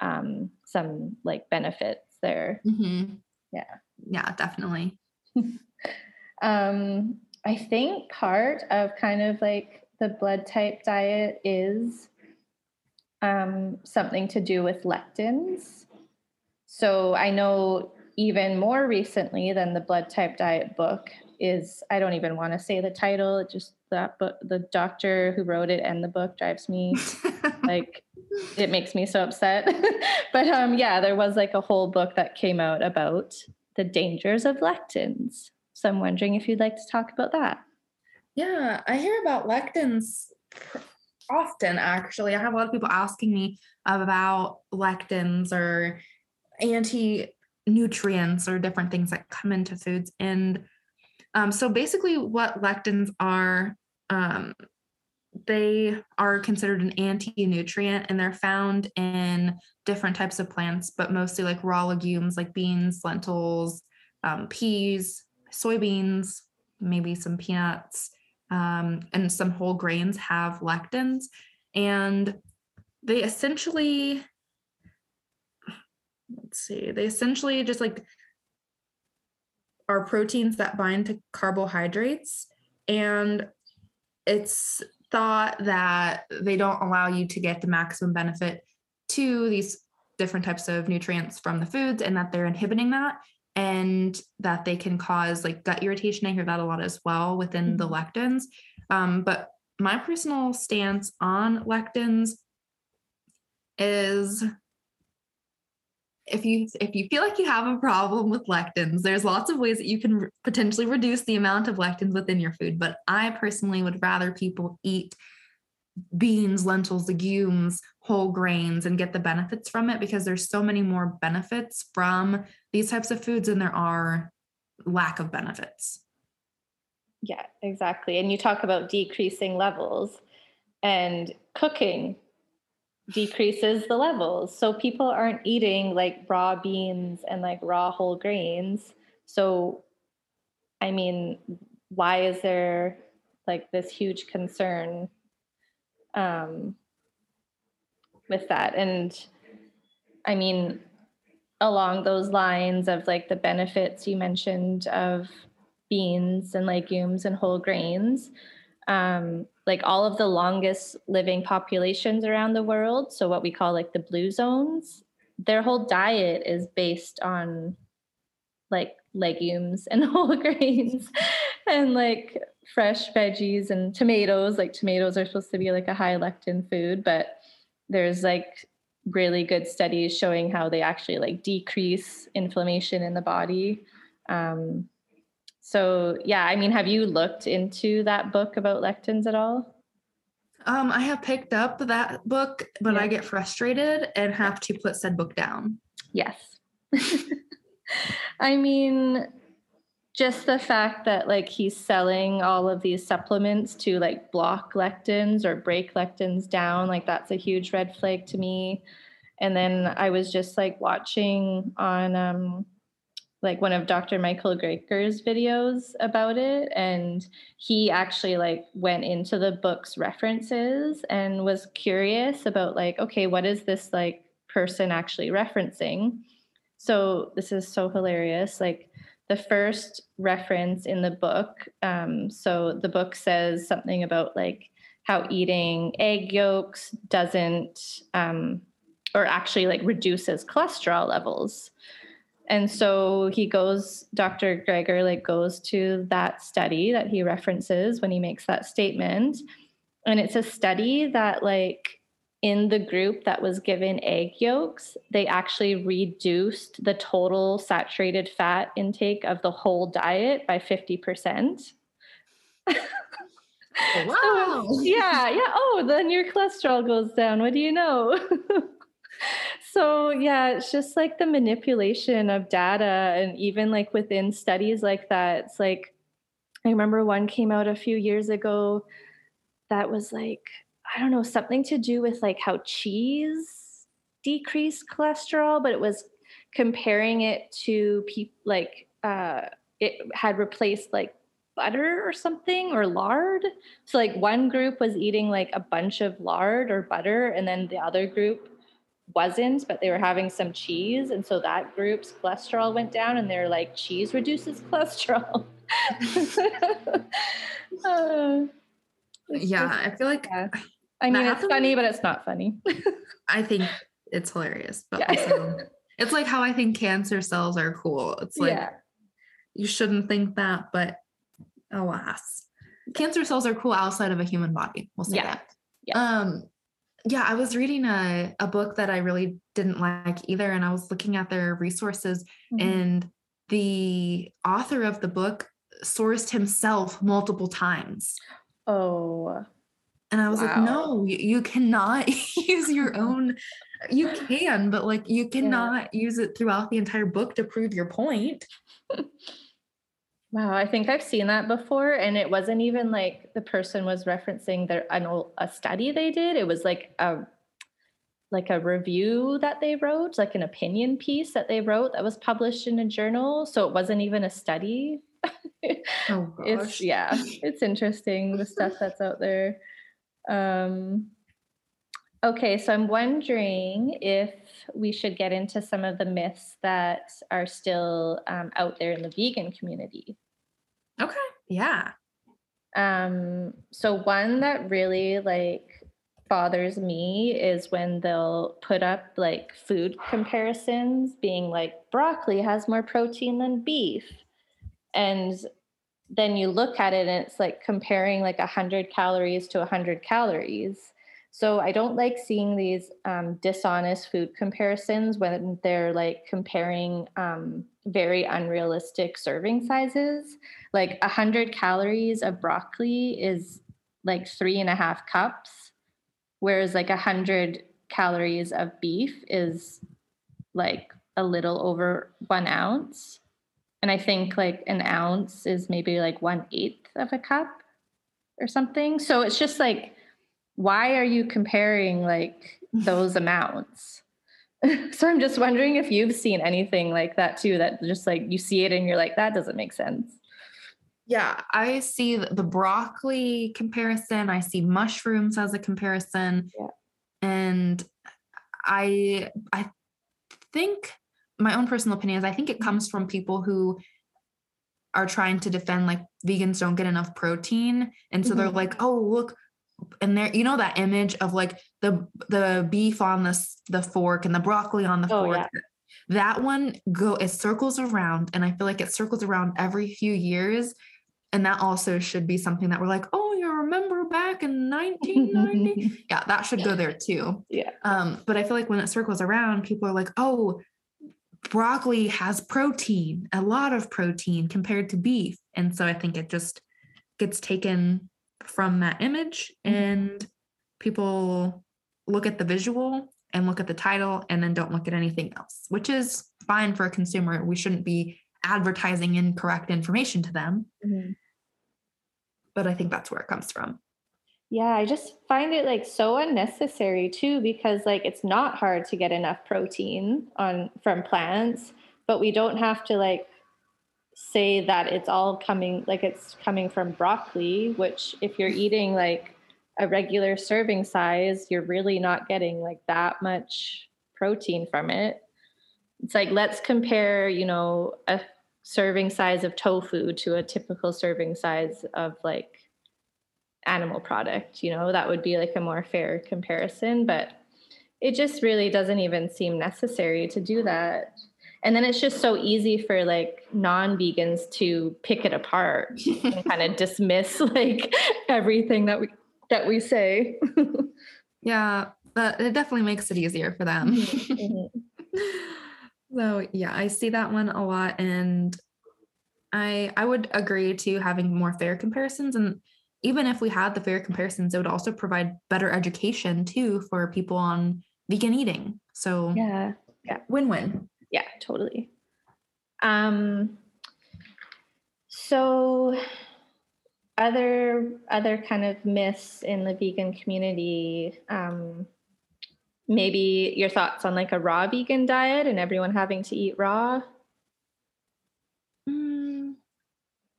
um, some like benefits there. Mm-hmm. Yeah. Yeah, definitely. um, I think part of kind of like the blood type diet is um, something to do with lectins. So I know even more recently than the blood type diet book is, I don't even want to say the title. It just, that book, the doctor who wrote it and the book drives me like, it makes me so upset. But um, yeah, there was like a whole book that came out about the dangers of lectins. So I'm wondering if you'd like to talk about that. Yeah, I hear about lectins often, actually. I have a lot of people asking me about lectins or anti-nutrients or different things that come into foods. And um, so basically what lectins are, um, they are considered an anti-nutrient, and they're found in different types of plants, but mostly like raw legumes like beans, lentils, um, peas, soybeans, maybe some peanuts. Um, and some whole grains have lectins, and they essentially, let's see, they essentially just like are proteins that bind to carbohydrates, and it's thought that they don't allow you to get the maximum benefit to these different types of nutrients from the foods, and that they're inhibiting that. And that they can cause like gut irritation. I hear that a lot as well within the lectins. Um, but my personal stance on lectins is if you, if you feel like you have a problem with lectins, there's lots of ways that you can potentially reduce the amount of lectins within your food. But I personally would rather people eat beans, lentils, legumes, whole grains, and get the benefits from it, because there's so many more benefits from these types of foods than there are lack of benefits. Yeah, exactly. And you talk about decreasing levels, and cooking decreases the levels. So people aren't eating like raw beans and like raw whole grains. So, I mean, why is there like this huge concern Um, with that? And I mean, along those lines of like the benefits you mentioned of beans and legumes and whole grains, um, like all of the longest living populations around the world, so what we call like the blue zones, their whole diet is based on like legumes and whole grains and like fresh veggies and tomatoes. Like tomatoes are supposed to be like a high lectin food, but there's like really good studies showing how they actually like decrease inflammation in the body. Um, so yeah, I mean, have you looked into that book about lectins at all? Um, I have picked up that book, but yeah. I get frustrated and have to put said book down. Yes. I mean, just the fact that like he's selling all of these supplements to like block lectins or break lectins down, like that's a huge red flag to me. And then I was just like watching on um, like one of Doctor Michael Geiger's videos about it. And he actually like went into the book's references and was curious about like, okay, what is this like person actually referencing? So this is so hilarious. Like, the first reference in the book, um, so the book says something about like how eating egg yolks doesn't, um, or actually like reduces cholesterol levels. And so he goes, Doctor Geiger like goes to that study that he references when he makes that statement. And it's a study that like in the group that was given egg yolks, they actually reduced the total saturated fat intake of the whole diet by fifty percent. Wow. So, yeah, yeah. Oh, then your cholesterol goes down. What do you know? So yeah, it's just like the manipulation of data. And even like within studies like that, it's like, I remember one came out a few years ago that was like, I don't know, something to do with like how cheese decreased cholesterol, but it was comparing it to people like uh, it had replaced like butter or something or lard. So like one group was eating like a bunch of lard or butter, and then the other group wasn't, but they were having some cheese. And so that group's cholesterol went down, and they're like, cheese reduces cholesterol. uh, yeah, just, I feel like yeah. I mean, it's funny, but it's not funny. I think it's hilarious, but yeah. also, it's like how I think cancer cells are cool. It's like, yeah. you shouldn't think that, but alas, cancer cells are cool outside of a human body. We'll say yeah. that. Yeah. Um, yeah, I was reading a, a book that I really didn't like either. And I was looking at their resources, mm-hmm. and the author of the book sourced himself multiple times. Oh, and I was wow. like, no, you, you cannot use your own. You can, but like, you cannot yeah. use it throughout the entire book to prove your point. Wow, I think I've seen that before, and it wasn't even like the person was referencing their an old, a study they did. It was like a like a review that they wrote, like an opinion piece that they wrote that was published in a journal. So it wasn't even a study. Oh gosh. It's, yeah, it's interesting, the stuff that's out there. Um, okay, so I'm wondering if we should get into some of the myths that are still um, out there in the vegan community. Okay. Yeah. Um, so one that really like bothers me is when they'll put up like food comparisons being like broccoli has more protein than beef. And then you look at it and it's like comparing like a hundred calories to a hundred calories. So I don't like seeing these um, dishonest food comparisons when they're like comparing um, very unrealistic serving sizes. Like a hundred calories of broccoli is like three and a half cups, whereas like a hundred calories of beef is like a little over one ounce. And I think like an ounce is maybe like one eighth of a cup or something. So it's just like, why are you comparing like those amounts? So I'm just wondering if you've seen anything like that too, that just like you see it and you're like, that doesn't make sense. Yeah, I see the broccoli comparison. I see mushrooms as a comparison. Yeah. And I, I think my own personal opinion is I think it comes from people who are trying to defend like vegans don't get enough protein. And so mm-hmm. they're like, oh, look, and there, you know, that image of like the, the beef on the, the fork and the broccoli on the oh, fork, yeah. that one go, it circles around. And I feel like it circles around every few years. And that also should be something that we're like, oh, you remember back in nineteen ninety. Yeah. That should go there too. Yeah. Um, but I feel like when it circles around, people are like, oh, broccoli has protein, a lot of protein compared to beef. And so I think it just gets taken from that image, and people look at the visual and look at the title and then don't look at anything else, which is fine for a consumer. We shouldn't be advertising incorrect information to them. Mm-hmm. But I think that's where it comes from. Yeah, I just find it like so unnecessary too, because like it's not hard to get enough protein on from plants, but we don't have to like say that it's all coming, like it's coming from broccoli, which if you're eating like a regular serving size, you're really not getting like that much protein from it. It's like, let's compare, you know, a serving size of tofu to a typical serving size of like animal product, you know, that would be like a more fair comparison, but it just really doesn't even seem necessary to do that. And then it's just so easy for like non-vegans to pick it apart and kind of dismiss like everything that we, that we say. Yeah, but it definitely makes it easier for them. Mm-hmm. So yeah, I see that one a lot. And I, I would agree to having more fair comparisons. And even if we had the fair comparisons, it would also provide better education too for people on vegan eating. So yeah, yeah. Win-win. Yeah, totally. Um, so other other kind of myths in the vegan community, um, maybe your thoughts on like a raw vegan diet and everyone having to eat raw? Mm,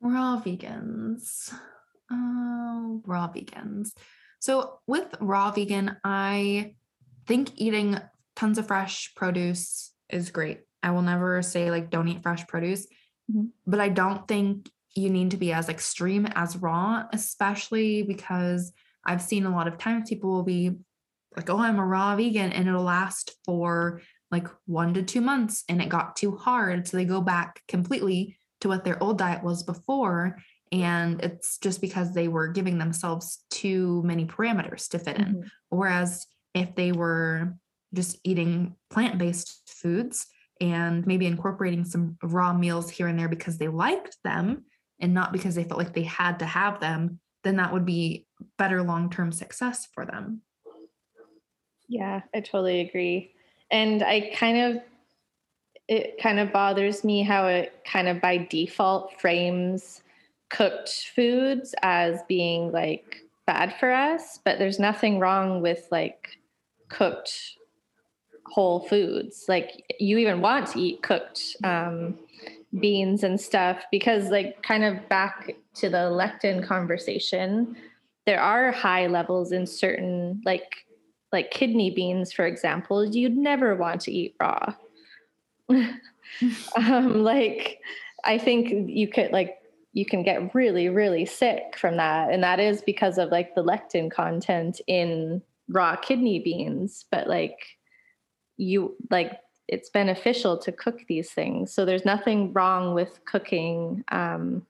raw vegans. Uh, raw vegans. So with raw vegan, I think eating tons of fresh produce is great. I will never say like don't eat fresh produce, mm-hmm. but I don't think you need to be as extreme as raw, especially because I've seen a lot of times people will be like, oh, I'm a raw vegan, and it'll last for like one to two months and it got too hard. So they go back completely to what their old diet was before. And it's just because they were giving themselves too many parameters to fit in. Mm-hmm. Whereas if they were just eating plant-based foods and maybe incorporating some raw meals here and there because they liked them and not because they felt like they had to have them, then that would be better long-term success for them. Yeah, I totally agree. And I kind of, it kind of bothers me how it kind of by default frames cooked foods as being like bad for us, but there's nothing wrong with like cooked whole foods. Like you even want to eat cooked um, beans and stuff, because like kind of back to the lectin conversation, there are high levels in certain like, like kidney beans, for example, you'd never want to eat raw. um, like, I think you could like, you can get really, really sick from that. And that is because of like the lectin content in raw kidney beans, but like you, like it's beneficial to cook these things. So there's nothing wrong with cooking, um,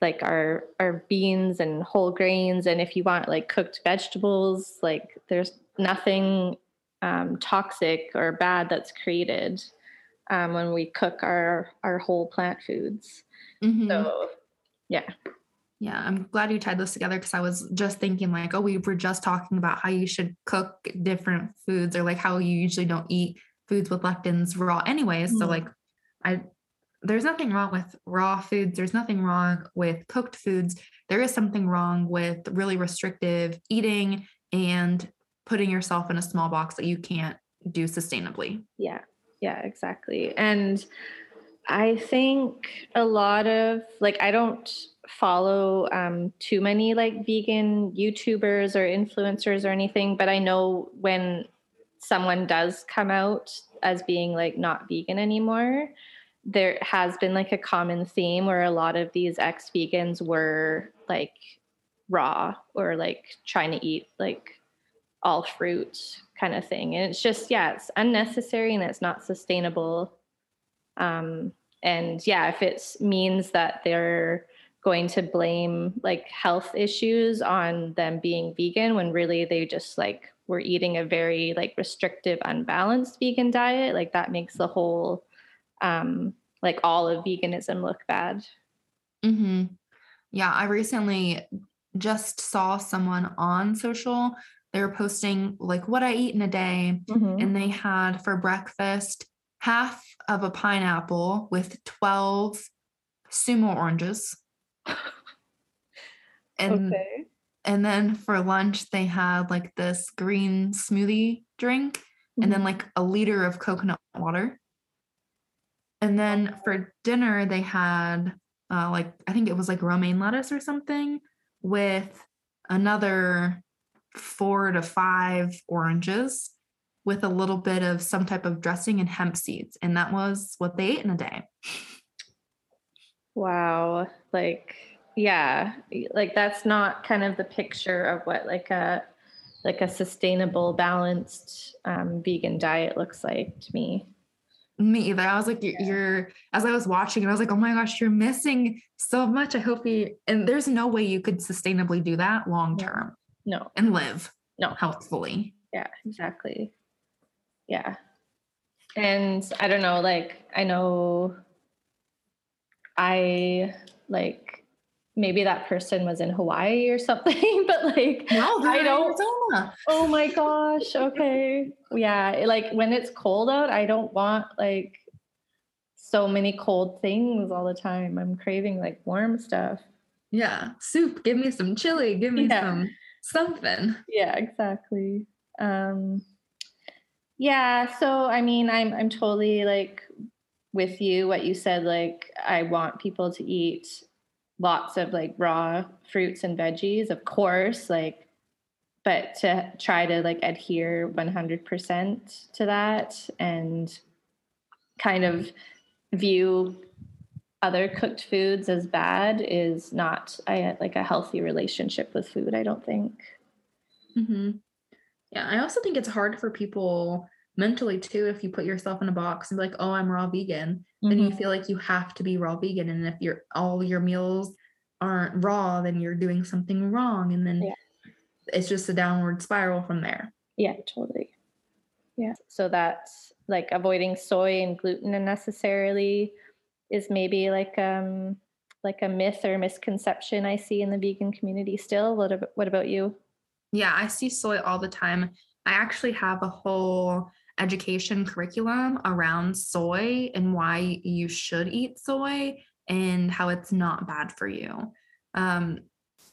like our, our beans and whole grains. And if you want like cooked vegetables, like there's nothing, um, toxic or bad that's created, um, when we cook our, our whole plant foods. Mm-hmm. So yeah. Yeah. I'm glad you tied those together, because I was just thinking like, oh, we were just talking about how you should cook different foods, or like how you usually don't eat foods with lectins raw anyways. Mm-hmm. So like I, there's nothing wrong with raw foods. There's nothing wrong with cooked foods. There is something wrong with really restrictive eating and putting yourself in a small box that you can't do sustainably. Yeah. Yeah, exactly. And I think a lot of like, I don't follow um, too many like vegan YouTubers or influencers or anything, but I know when someone does come out as being like not vegan anymore, there has been like a common theme where a lot of these ex-vegans were like raw or like trying to eat like all fruit kind of thing. And it's just, yeah, it's unnecessary and it's not sustainable. Um, and yeah, if it means that they're going to blame like health issues on them being vegan, when really they just like were eating a very like restrictive, unbalanced vegan diet, like that makes the whole, um, like all of veganism look bad. Mm-hmm. Yeah. I recently just saw someone on social, they were posting like what I eat in a day, mm-hmm. and they had for breakfast, half of a pineapple with twelve sumo oranges. And, okay. and then for lunch, they had like this green smoothie drink, mm-hmm. and then like a liter of coconut water. And then for dinner, they had uh, like, I think it was like romaine lettuce or something with another four to five oranges, with a little bit of some type of dressing and hemp seeds. And that was what they ate in a day. Wow. Like, yeah, like that's not kind of the picture of what like a, like a sustainable, balanced um, vegan diet looks like to me. Me either. I was like, you're, yeah. you're, as I was watching and I was like, oh my gosh, you're missing so much. I hope you, and there's no way you could sustainably do that long-term. No. And live no healthfully. Yeah, exactly. Yeah. And I don't know, like, I know I like, maybe that person was in Hawaii or something, but like, no, I don't, Arizona. Oh my gosh. Okay. Yeah. Like when it's cold out, I don't want like so many cold things all the time. I'm craving like warm stuff. Yeah. Soup. Give me some chili. Give me yeah. some something. Yeah, exactly. Um, yeah. So, I mean, I'm, I'm totally like with you, what you said, like, I want people to eat lots of like raw fruits and veggies, of course, like, but to try to like adhere one hundred percent to that and kind of view other cooked foods as bad is not I, like a healthy relationship with food, I don't think. Mm-hmm. Yeah. I also think it's hard for people mentally too, if you put yourself in a box and be like, oh, I'm raw vegan, mm-hmm. then you feel like you have to be raw vegan. And if you're, all your meals aren't raw, then you're doing something wrong. And then yeah. it's just a downward spiral from there. Yeah, totally. Yeah. So that's like avoiding soy and gluten unnecessarily is maybe like um like a myth or misconception I see in the vegan community still. What about, what about you? Yeah, I see soy all the time. I actually have a whole education curriculum around soy and why you should eat soy and how it's not bad for you. Um,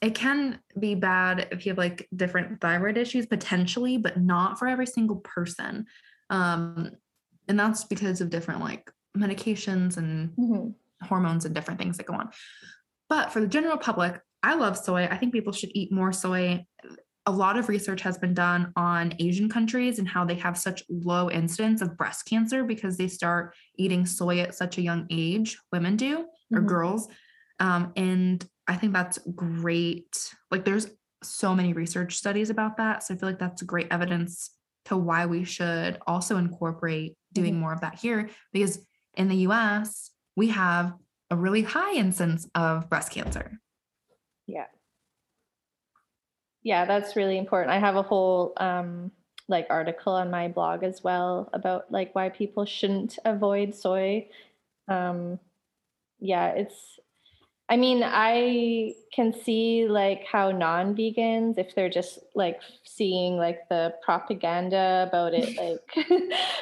it can be bad if you have like different thyroid issues potentially, but not for every single person. Um, and that's because of different like medications and mm-hmm. hormones and different things that go on. But for the general public, I love soy. I think people should eat more soy. A lot of research has been done on Asian countries and how they have such low incidence of breast cancer because they start eating soy at such a young age, women do, or mm-hmm. girls. Um, and I think that's great. Like there's so many research studies about that. So I feel like that's great evidence to why we should also incorporate doing mm-hmm. more of that here, because in the U S, we have a really high incidence of breast cancer. Yeah. Yeah, that's really important. I have a whole um, like article on my blog as well about like why people shouldn't avoid soy. Um, yeah, it's, I mean, I can see like how non-vegans, if they're just like seeing like the propaganda about it, like,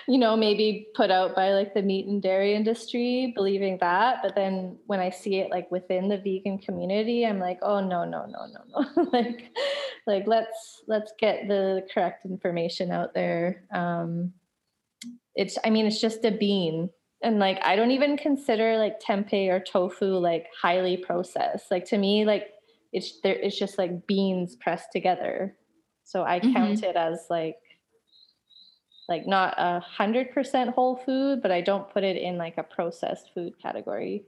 you know, maybe put out by like the meat and dairy industry, believing that. But then when I see it like within the vegan community, I'm like, oh no, no, no, no, no. like, like let's, let's get the correct information out there. Um, it's, I mean, it's just a bean. And like, I don't even consider like tempeh or tofu like highly processed. Like to me, like it's there, it's just like beans pressed together. So I mm-hmm. count it as like, like not a hundred percent whole food, but I don't put it in like a processed food category.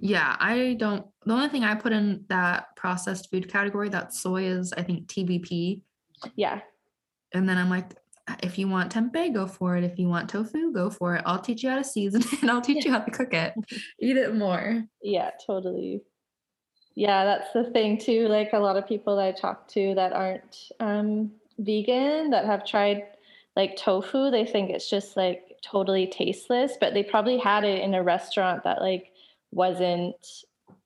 Yeah, I don't. The only thing I put in that processed food category, that soy, is I think T B P. Yeah. And then I'm like, if you want tempeh, go for it. If you want tofu, go for it. I'll teach you how to season it and I'll teach yeah. you how to cook it. Eat it more. Yeah, totally. Yeah, that's the thing too. Like a lot of people I talk to that aren't um, vegan that have tried like tofu, they think it's just like totally tasteless, but they probably had it in a restaurant that like wasn't,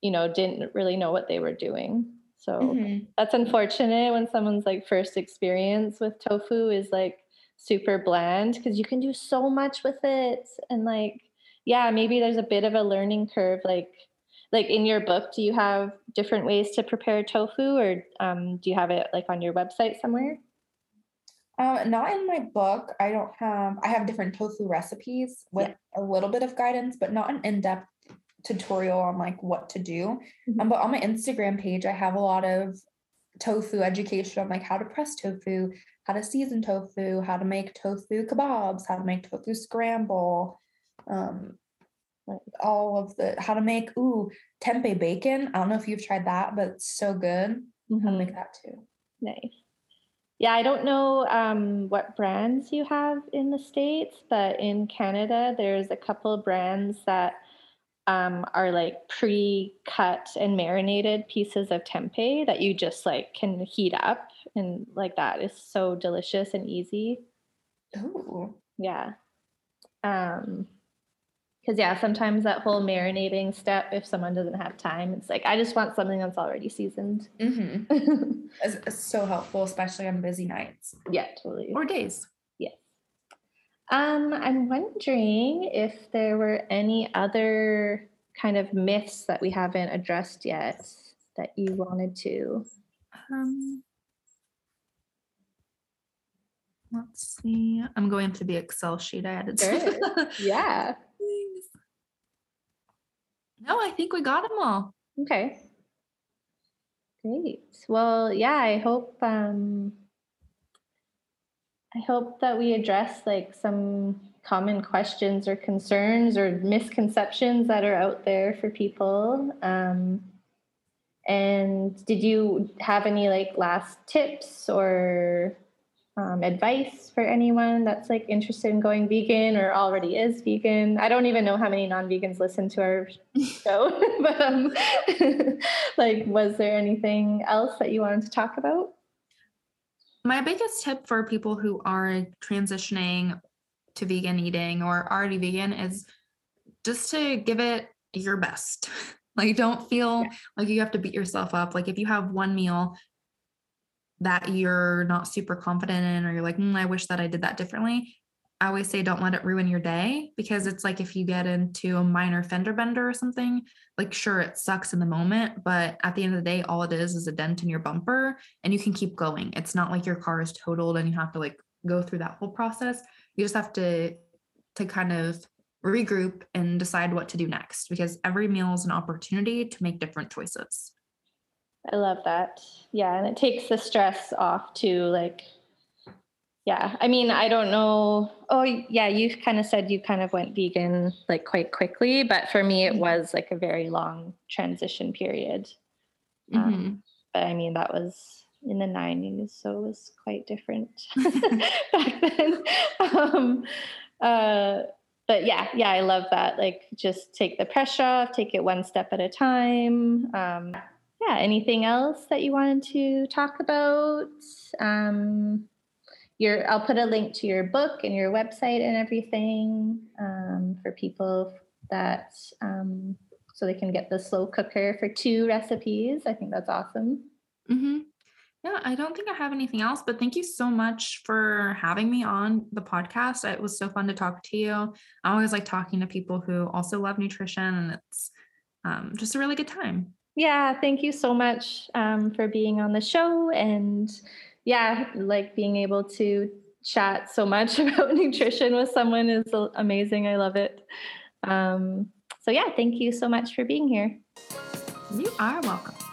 you know, didn't really know what they were doing. So mm-hmm. that's unfortunate when someone's like first experience with tofu is like super bland, because you can do so much with it. And like, yeah, maybe there's a bit of a learning curve. Like, like in your book, do you have different ways to prepare tofu, or um, do you have it like on your website somewhere? Um, not in my book. I don't have, I have different tofu recipes with yeah. a little bit of guidance, but not an in-depth tutorial on like what to do. Mm-hmm. Um, but on my Instagram page, I have a lot of tofu education on like how to press tofu, how to season tofu, how to make tofu kebabs, how to make tofu scramble, um, like all of the, how to make, ooh, tempeh bacon. I don't know if you've tried that, but it's so good. Mm-hmm. How to make that too. Nice. Yeah, I don't know um, what brands you have in the States, but in Canada, there's a couple of brands that um, are like pre-cut and marinated pieces of tempeh that you just like can heat up. And like that is so delicious and easy. Oh yeah. Um, cause yeah, sometimes that whole marinating step, if someone doesn't have time, it's like, I just want something that's already seasoned. Mm-hmm. it's, it's so helpful, especially on busy nights. Yeah, totally. Or days. Um, I'm wondering if there were any other kind of myths that we haven't addressed yet. that you wanted to? Um, let's see. I'm going to the Excel sheet I added. Sure. Yeah. No, I think we got them all. Okay. Great. Well, yeah, I hope, um, I hope that we address like some common questions or concerns or misconceptions that are out there for people. Um, and did you have any like last tips or um, advice for anyone that's like interested in going vegan or already is vegan? I don't even know how many non-vegans listen to our show, but um, like, was there anything else that you wanted to talk about? My biggest tip for people who are transitioning to vegan eating or already vegan is just to give it your best. Like, don't feel yeah. like you have to beat yourself up. Like, if you have one meal that you're not super confident in, or you're like, mm, I wish that I did that differently. I always say, don't let it ruin your day, because it's like, if you get into a minor fender bender or something, like, sure, it sucks in the moment, but at the end of the day, all it is is a dent in your bumper and you can keep going. It's not like your car is totaled and you have to like go through that whole process. You just have to, to kind of regroup and decide what to do next, because every meal is an opportunity to make different choices. I love that. Yeah. And it takes the stress off too. Like, yeah. I mean, I don't know. Oh yeah. You kind of said you kind of went vegan like quite quickly, but for me, it was like a very long transition period. Mm-hmm. Um, but I mean, that was in the nineties. So it was quite different back then. Um, uh, but yeah, yeah. I love that. Like, just take the pressure off, take it one step at a time. Um, Yeah. Anything else that you wanted to talk about? Um, your, I'll put a link to your book and your website and everything um, for people that, um, so they can get the slow cooker for two recipes. I think that's awesome. Mm-hmm. Yeah. I don't think I have anything else, but thank you so much for having me on the podcast. It was so fun to talk to you. I always like talking to people who also love nutrition, and it's um, just a really good time. Yeah, thank you so much um, for being on the show, and yeah, like being able to chat so much about nutrition with someone is amazing. I love it. Um, so yeah, thank you so much for being here. You are welcome.